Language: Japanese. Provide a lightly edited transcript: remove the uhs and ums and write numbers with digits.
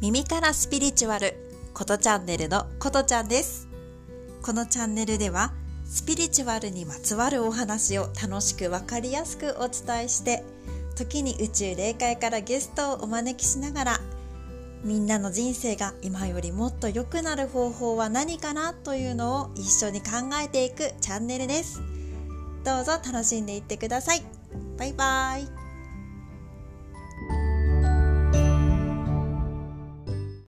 耳からスピリチュアルことチャンネルのことちゃんです。このチャンネルではスピリチュアルにまつわるお話を楽しく分かりやすくお伝えして、時に宇宙霊界からゲストをお招きしながら、みんなの人生が今よりもっと良くなる方法は何かなというのを一緒に考えていくチャンネルです。どうぞ楽しんでいってください。バイバイ。